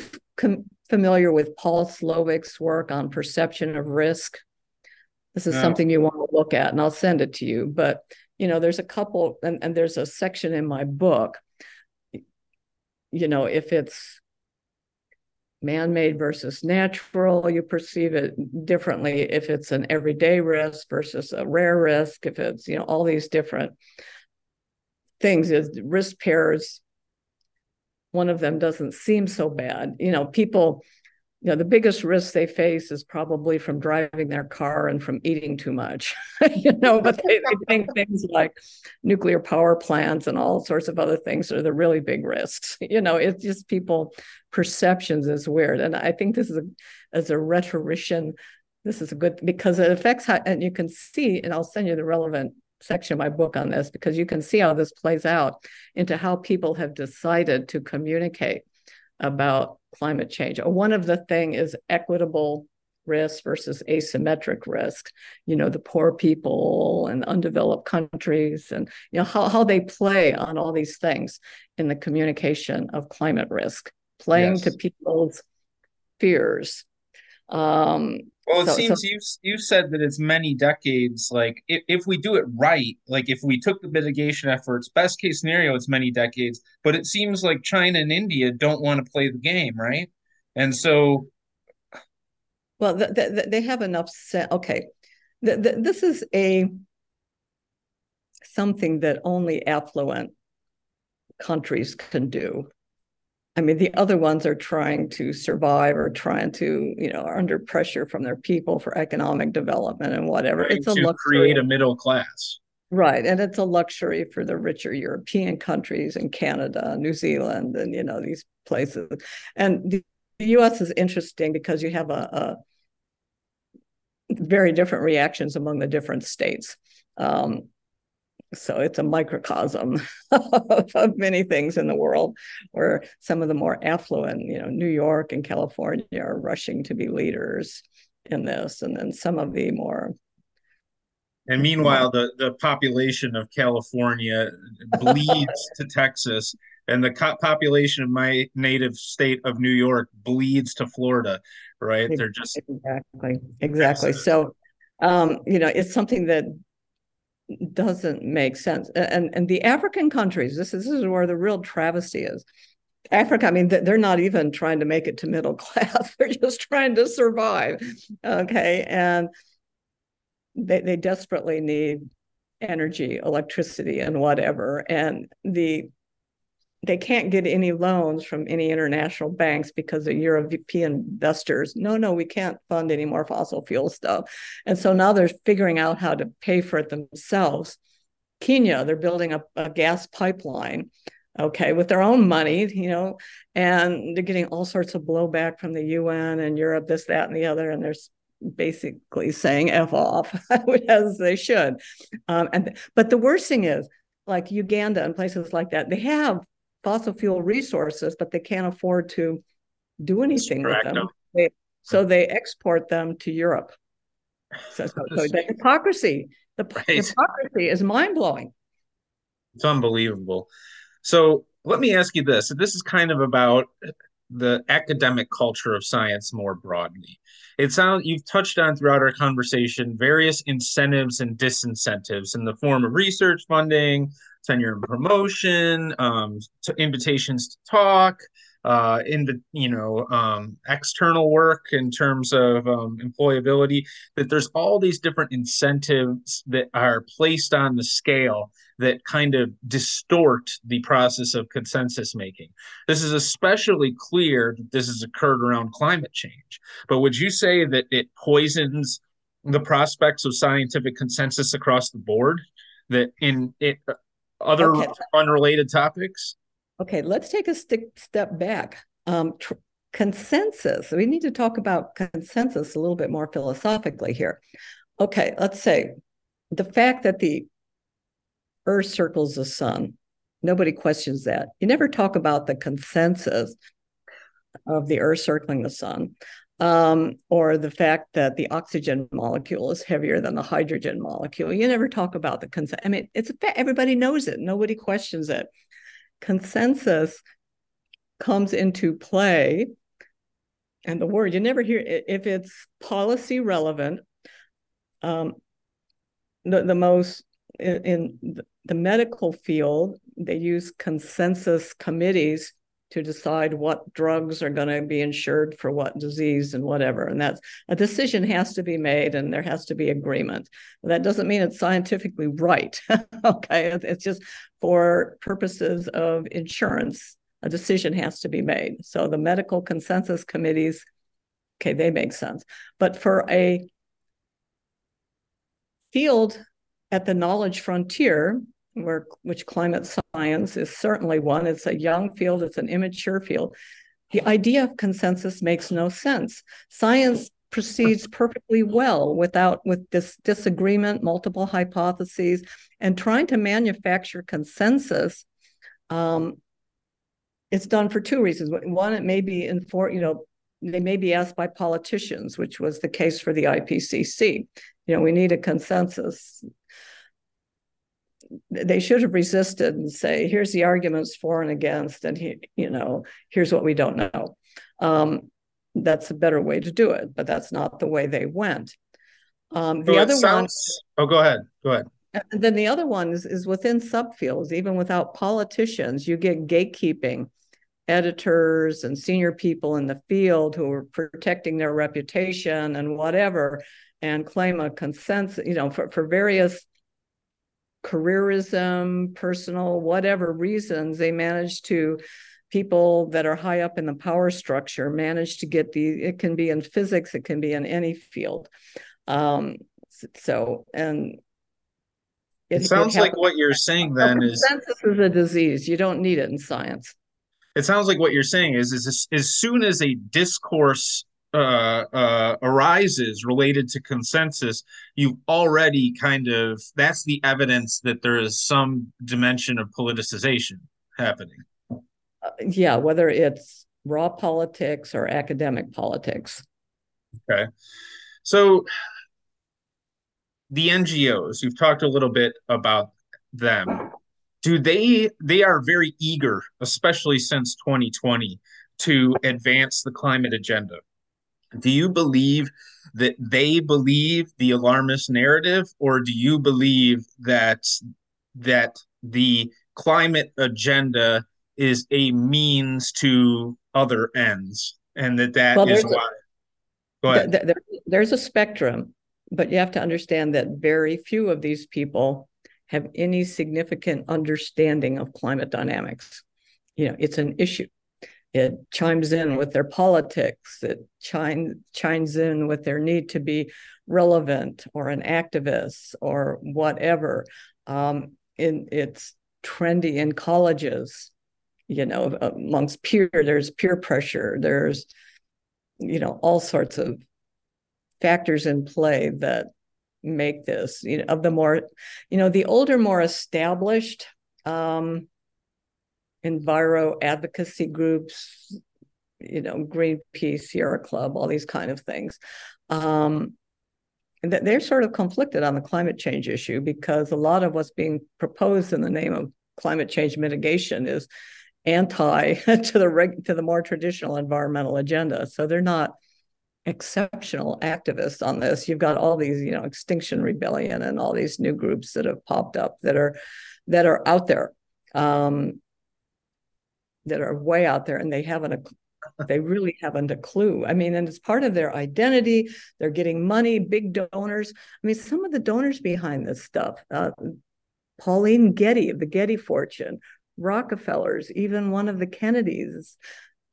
familiar with Paul Slovic's work on perception of risk? This is no. something you want to look at, and I'll send it to you. But, you know, there's a couple, and, and there's a section in my book, you know, if it's man-made versus natural, you perceive it differently. If it's an everyday risk versus a rare risk, if it's, you know, all these different things, is risk pairs. One of them doesn't seem so bad. You know, people, you know, the biggest risk they face is probably from driving their car and from eating too much, you know, but they, they think things like nuclear power plants and all sorts of other things are the really big risks. You know, it's just people, perceptions is weird. And I think this is, a, as a rhetorician, this is a good, because it affects how, and you can see, and I'll send you the relevant section of my book on this, because you can see how this plays out into how people have decided to communicate about climate change. One of the thing is equitable risk versus asymmetric risk, you know, the poor people and undeveloped countries, and, you know, how, how they play on all these things in the communication of climate risk, playing yes. to people's fears. Um, Well, it so, seems so, you've, you've said that it's many decades. Like, if, if we do it right, like if we took the mitigation efforts, best case scenario, it's many decades. But it seems like China and India don't want to play the game, right? And so... Well, th th they have enough... Okay. Th th this is a something that only affluent countries can do. I mean, the other ones are trying to survive or trying to, you know, are under pressure from their people for economic development and whatever. It's a luxury. Create a middle class. Right. And it's a luxury for the richer European countries and Canada, New Zealand, and, you know, these places. And the U S is interesting because you have a, a very different reactions among the different states. Um, So it's a microcosm of, of many things in the world, where some of the more affluent, you know, New York and California are rushing to be leaders in this. And then some of the more. And meanwhile, the, the population of California bleeds to Texas, and the co population of my native state of New York bleeds to Florida, right? Exactly, They're just. Exactly. Exactly. So, um, you know, it's something that doesn't make sense. And and the African countries, this is, this is where the real travesty is. Africa, I mean, they're not even trying to make it to middle class. They're just trying to survive. Okay. And they, they desperately need energy, electricity, and whatever. And the they can't get any loans from any international banks because the European investors, no, no, we can't fund any more fossil fuel stuff. And so now they're figuring out how to pay for it themselves. Kenya, they're building a, a gas pipeline, okay, with their own money, you know, and they're getting all sorts of blowback from the U N and Europe, this, that, and the other. And there's basically saying F off, as they should. Um, and But the worst thing is, like Uganda and places like that, they have fossil fuel resources, but they can't afford to do anything with them. They, so they export them to Europe. So, so, so the hypocrisy, the right. hypocrisy is mind blowing. It's unbelievable. So let me ask you this. This is kind of about the academic culture of science more broadly. It sounds you've touched on throughout our conversation various incentives and disincentives in the form of research funding, tenure and promotion, um, to invitations to talk, uh, in the you know um, external work in terms of um, employability. That there's all these different incentives that are placed on the scale that kind of distort the process of consensus making. This is especially clear that this has occurred around climate change. But would you say that it poisons the prospects of scientific consensus across the board, that in it, other okay. unrelated topics? Okay, let's take a st- step back. Um, tr- consensus, we need to talk about consensus a little bit more philosophically here. Okay, let's say the fact that the Earth circles the sun. Nobody questions that. You never talk about the consensus of the Earth circling the sun, um, or the fact that the oxygen molecule is heavier than the hydrogen molecule. You never talk about the consensus. I mean, it's a fact. Everybody knows it. Nobody questions it. Consensus comes into play, and the word you never hear it, if it's policy relevant. Um, the, the most in the medical field, they use consensus committees to decide what drugs are going to be insured for what disease and whatever. And that's a decision has to be made, and there has to be agreement. That doesn't mean it's scientifically right. Okay. It's just for purposes of insurance, a decision has to be made. So the medical consensus committees, okay, they make sense. But for a field at the knowledge frontier, where which climate science is certainly one, it's a young field, it's an immature field, the idea of consensus makes no sense. Science proceeds perfectly well without with this disagreement, multiple hypotheses, and trying to manufacture consensus. Um, it's done for two reasons. One, it may be in for, you know, they may be asked by politicians, which was the case for the I P C C. You know, we need a consensus. They should have resisted and say, here's the arguments for and against, and, he, you know, here's what we don't know. Um, that's a better way to do it, but that's not the way they went. Um, the well, other sounds... one. Oh, go ahead. Go ahead. And then the other one is, is within subfields, even without politicians, you get gatekeeping, editors and senior people in the field who are protecting their reputation and whatever, and claim a consensus, you know, for, for various careerism, personal, whatever reasons, they manage to, people that are high up in the power structure manage to get the, it can be in physics, it can be in any field. Um, so, and it, it sounds it like what you're saying then is consensus is a disease. You don't need it in science. It sounds like what you're saying is, is, is as soon as a discourse uh, uh, arises related to consensus, you've already kind of, that's the evidence that there is some dimension of politicization happening. Uh, yeah, whether it's raw politics or academic politics. Okay. So the N G Os, you've talked a little bit about them. Do they, they are very eager, especially since twenty twenty, to advance the climate agenda. Do you believe that they believe the alarmist narrative, or do you believe that that the climate agenda is a means to other ends, and that that well, is why? Go ahead. There, there, there's a spectrum, but you have to understand that very few of these people have any significant understanding of climate dynamics. You know, it's an issue. It chimes in with their politics. It chime, chimes in with their need to be relevant or an activist or whatever. Um, in, it's trendy in colleges, you know, amongst peer, there's peer pressure. There's, you know, all sorts of factors in play that make this, you know, of the more, you know, the older, more established um, enviro advocacy groups, you know, Greenpeace, Sierra Club, all these kind of things. Um, they're sort of conflicted on the climate change issue because a lot of what's being proposed in the name of climate change mitigation is anti to the reg, to the more traditional environmental agenda. So they're not exceptional activists on this. You've got all these, you know, Extinction Rebellion and all these new groups that have popped up that are that are out there, um, that are way out there, and they haven't a They really haven't a clue. I mean, and it's part of their identity. They're getting money, big donors. I mean, some of the donors behind this stuff, uh, Pauline Getty of the Getty fortune, Rockefellers, even one of the Kennedys,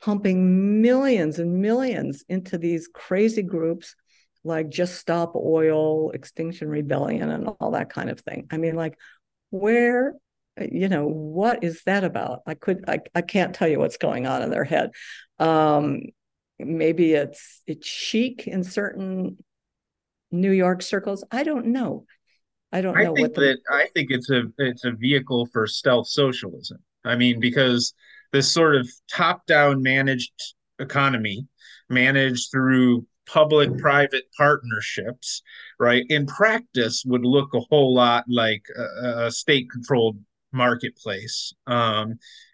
pumping millions and millions into these crazy groups like Just Stop Oil, Extinction Rebellion, and all that kind of thing. I mean, like, where... you know, what is that about? I could, I, I can't tell you what's going on in their head. Um, maybe it's it's chic in certain New York circles. I don't know. I don't know I think what the- that. I think it's a it's a vehicle for stealth socialism. I mean, because this sort of top-down managed economy, managed through public-private partnerships, right? In practice, would look a whole lot like a, a state-controlled marketplace. Um,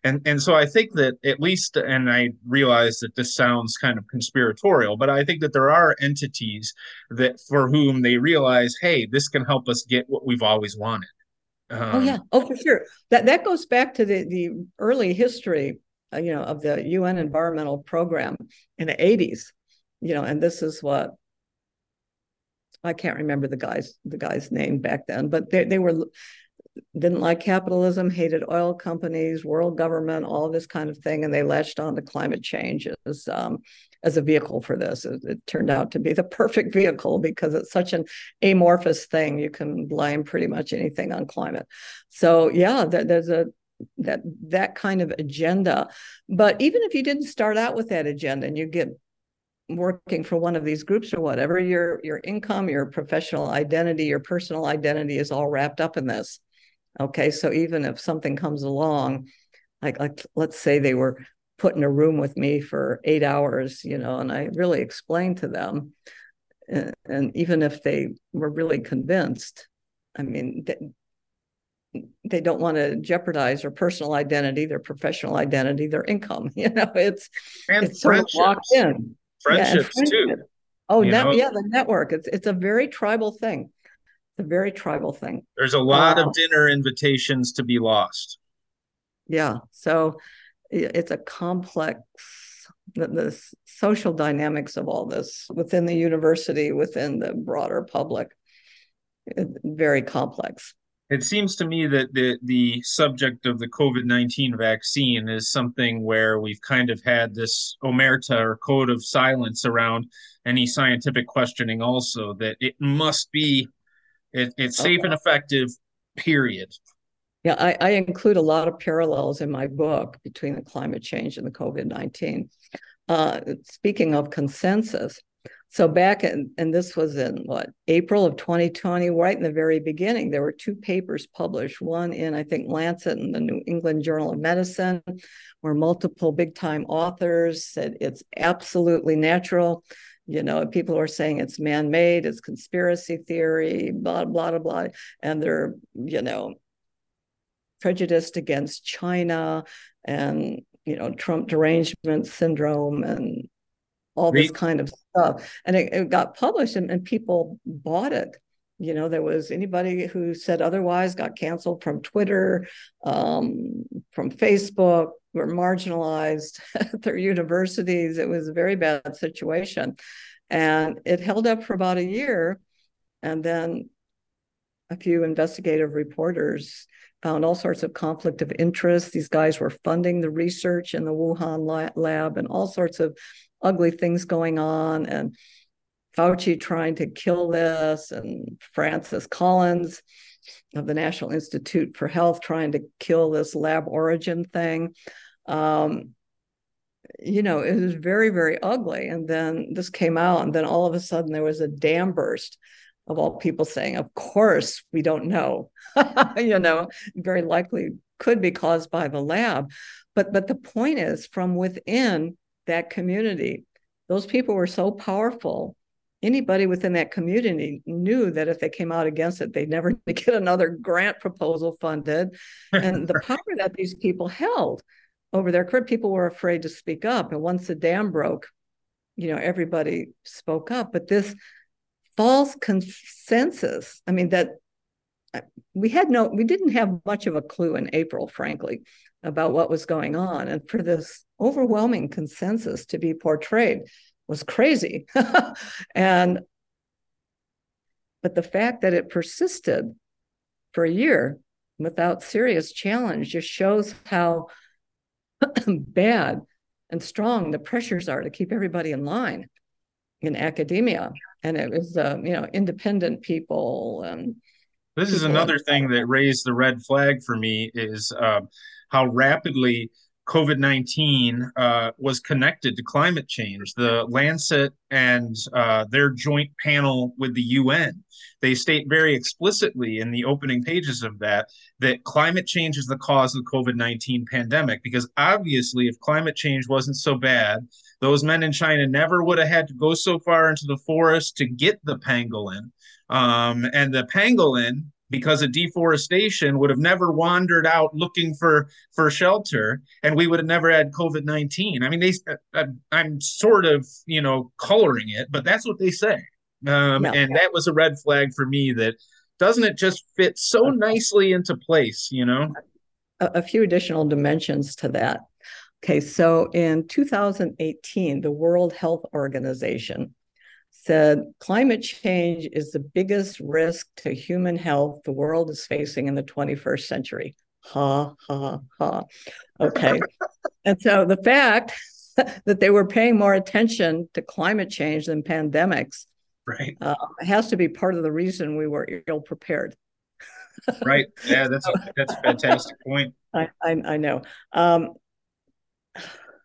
and, and so I think that at least, and I realize that this sounds kind of conspiratorial, but I think that there are entities that for whom they realize, hey, this can help us get what we've always wanted. Um, oh, yeah. Oh, for sure. That that goes back to the, the early history, uh, you know, of the U N environmental program in the eighties, you know, and this is what, I can't remember the guy's the guy's name back then, but they, they were didn't like capitalism, hated oil companies, world government, all this kind of thing, and they latched on to climate change as um, as a vehicle for this. It, it turned out to be the perfect vehicle because it's such an amorphous thing. You can blame pretty much anything on climate. So yeah, there, there's a that that kind of agenda. But even if you didn't start out with that agenda and you get working for one of these groups or whatever, your your income, your professional identity, your personal identity is all wrapped up in this. Okay, so even if something comes along, like, like let's say they were put in a room with me for eight hours, you know, and I really explained to them, and, and even if they were really convinced, I mean, they, they don't want to jeopardize their personal identity, their professional identity, their income. You know, it's and it's sort of locked in. Friendships, yeah, friendship. too. Oh, ne- yeah, the network. It's it's a very tribal thing. It's a very tribal thing. There's a lot uh, of dinner invitations to be lost. Yeah, so it's a complex, the, the social dynamics of all this within the university, within the broader public, it's very complex. It seems to me that the, the subject of the COVID nineteen vaccine is something where we've kind of had this omerta or code of silence around any scientific questioning also, that it must be, it, it's safe okay. and effective, period. Yeah, I, I include a lot of parallels in my book between the climate change and the COVID nineteen. Uh, speaking of consensus, so back in, and this was in what, April of twenty twenty, right in the very beginning, there were two papers published, one in, I think, Lancet and the New England Journal of Medicine, where multiple big time authors said it's absolutely natural. You know, people are saying it's man-made, it's conspiracy theory, blah, blah, blah, blah. And they're, you know, prejudiced against China and, you know, Trump derangement syndrome and all this kind of stuff. And it, it got published and, and people bought it. You know, there was anybody who said otherwise got canceled from Twitter, um, from Facebook, were marginalized at their universities. It was a very bad situation. And it held up for about a year. And then a few investigative reporters found all sorts of conflict of interest. These guys were funding the research in the Wuhan lab and all sorts of ugly things going on, and Fauci trying to kill this, and Francis Collins of the National Institute for Health trying to kill this lab origin thing. Um, you know, it was very, very ugly. And then this came out, and then all of a sudden there was a dam burst of all people saying, of course, we don't know, you know, very likely could be caused by the lab. But, but the point is, from within that community, those people were so powerful anybody within that community knew that if they came out against it, they'd never get another grant proposal funded. And the power that these people held over their career, people were afraid to speak up. And once the dam broke, you know, everybody spoke up. But this false consensus, I mean, that we had no, we didn't have much of a clue in April, frankly, about what was going on. And for this overwhelming consensus to be portrayed was crazy. and, but the fact that it persisted for a year without serious challenge just shows how bad and strong the pressures are to keep everybody in line in academia. And it was, uh, you know, independent people. And this people is another like, thing that raised the red flag for me is uh, how rapidly COVID nineteen uh, was connected to climate change. The Lancet and uh, their joint panel with the U N, they state very explicitly in the opening pages of that, that climate change is the cause of the COVID nineteen pandemic, because obviously if climate change wasn't so bad, those men in China never would have had to go so far into the forest to get the pangolin. Um, and the pangolin, because of deforestation, would have never wandered out looking for, for shelter, and we would have never had COVID nineteen. I mean, they, I, I'm sort of, you know, coloring it, but that's what they say. Um, no. And that was a red flag for me that doesn't it just fit so nicely into place, you know? A, a few additional dimensions to that. Okay, so in two thousand eighteen, the World Health Organization said climate change is the biggest risk to human health the world is facing in the twenty-first century. Ha, ha, ha. Okay. And so the fact that they were paying more attention to climate change than pandemics, right, uh, has to be part of the reason we were ill prepared. Right. Yeah, that's a, that's a fantastic point. I, I, I know. Um,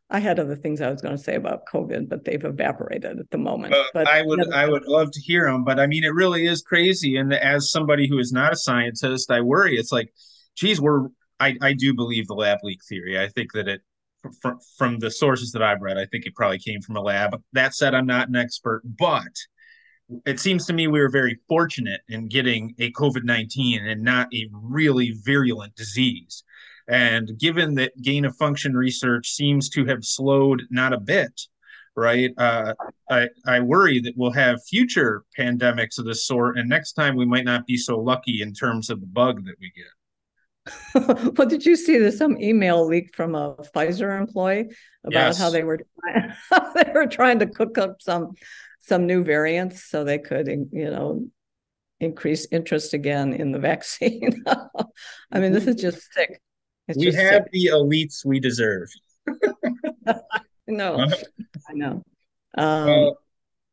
I had other things I was going to say about COVID, but they've evaporated at the moment. Uh, but I would I would love to hear them. But I mean, it really is crazy. And as somebody who is not a scientist, I worry. It's like, geez, we're I, I do believe the lab leak theory. I think that it from, from the sources that I've read, I think it probably came from a lab. That said, I'm not an expert, but it seems to me we were very fortunate in getting a COVID nineteen and not a really virulent disease. And given that gain of function research seems to have slowed not a bit, right, uh, I, I worry that we'll have future pandemics of this sort. And next time we might not be so lucky in terms of the bug that we get. Well, did you see there's some email leak from a Pfizer employee about yes. how they were trying, how they were trying to cook up some some new variants so they could, you know, increase interest again in the vaccine. I mean, this is just sick. It's we have sick. The elites we deserve. No, I know. Um, well,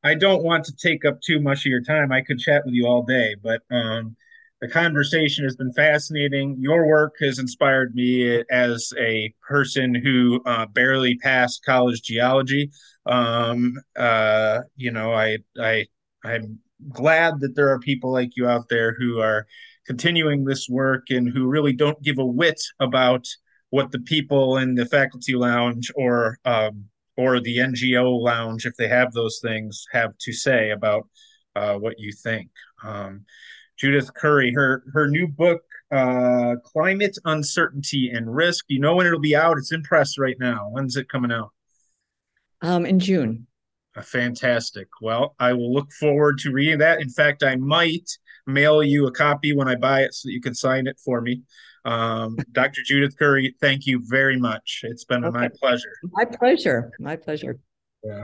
I don't want to take up too much of your time. I could chat with you all day, but um, the conversation has been fascinating. Your work has inspired me as a person who uh, barely passed college geology. Um, uh, you know, I, I, I'm glad that there are people like you out there who are continuing this work and who really don't give a whit about what the people in the faculty lounge or um, or the N G O lounge, if they have those things, have to say about uh, what you think. Um, Judith Curry, her her new book, uh, Climate Uncertainty and Risk. You know when it'll be out? It's in press right now. When's it coming out? Um, in June. Uh, fantastic. Well, I will look forward to reading that. In fact, I might mail you a copy when I buy it so that you can sign it for me. Um, Doctor Judith Curry, thank you very much. It's been okay. my pleasure. My pleasure. My pleasure. Yeah.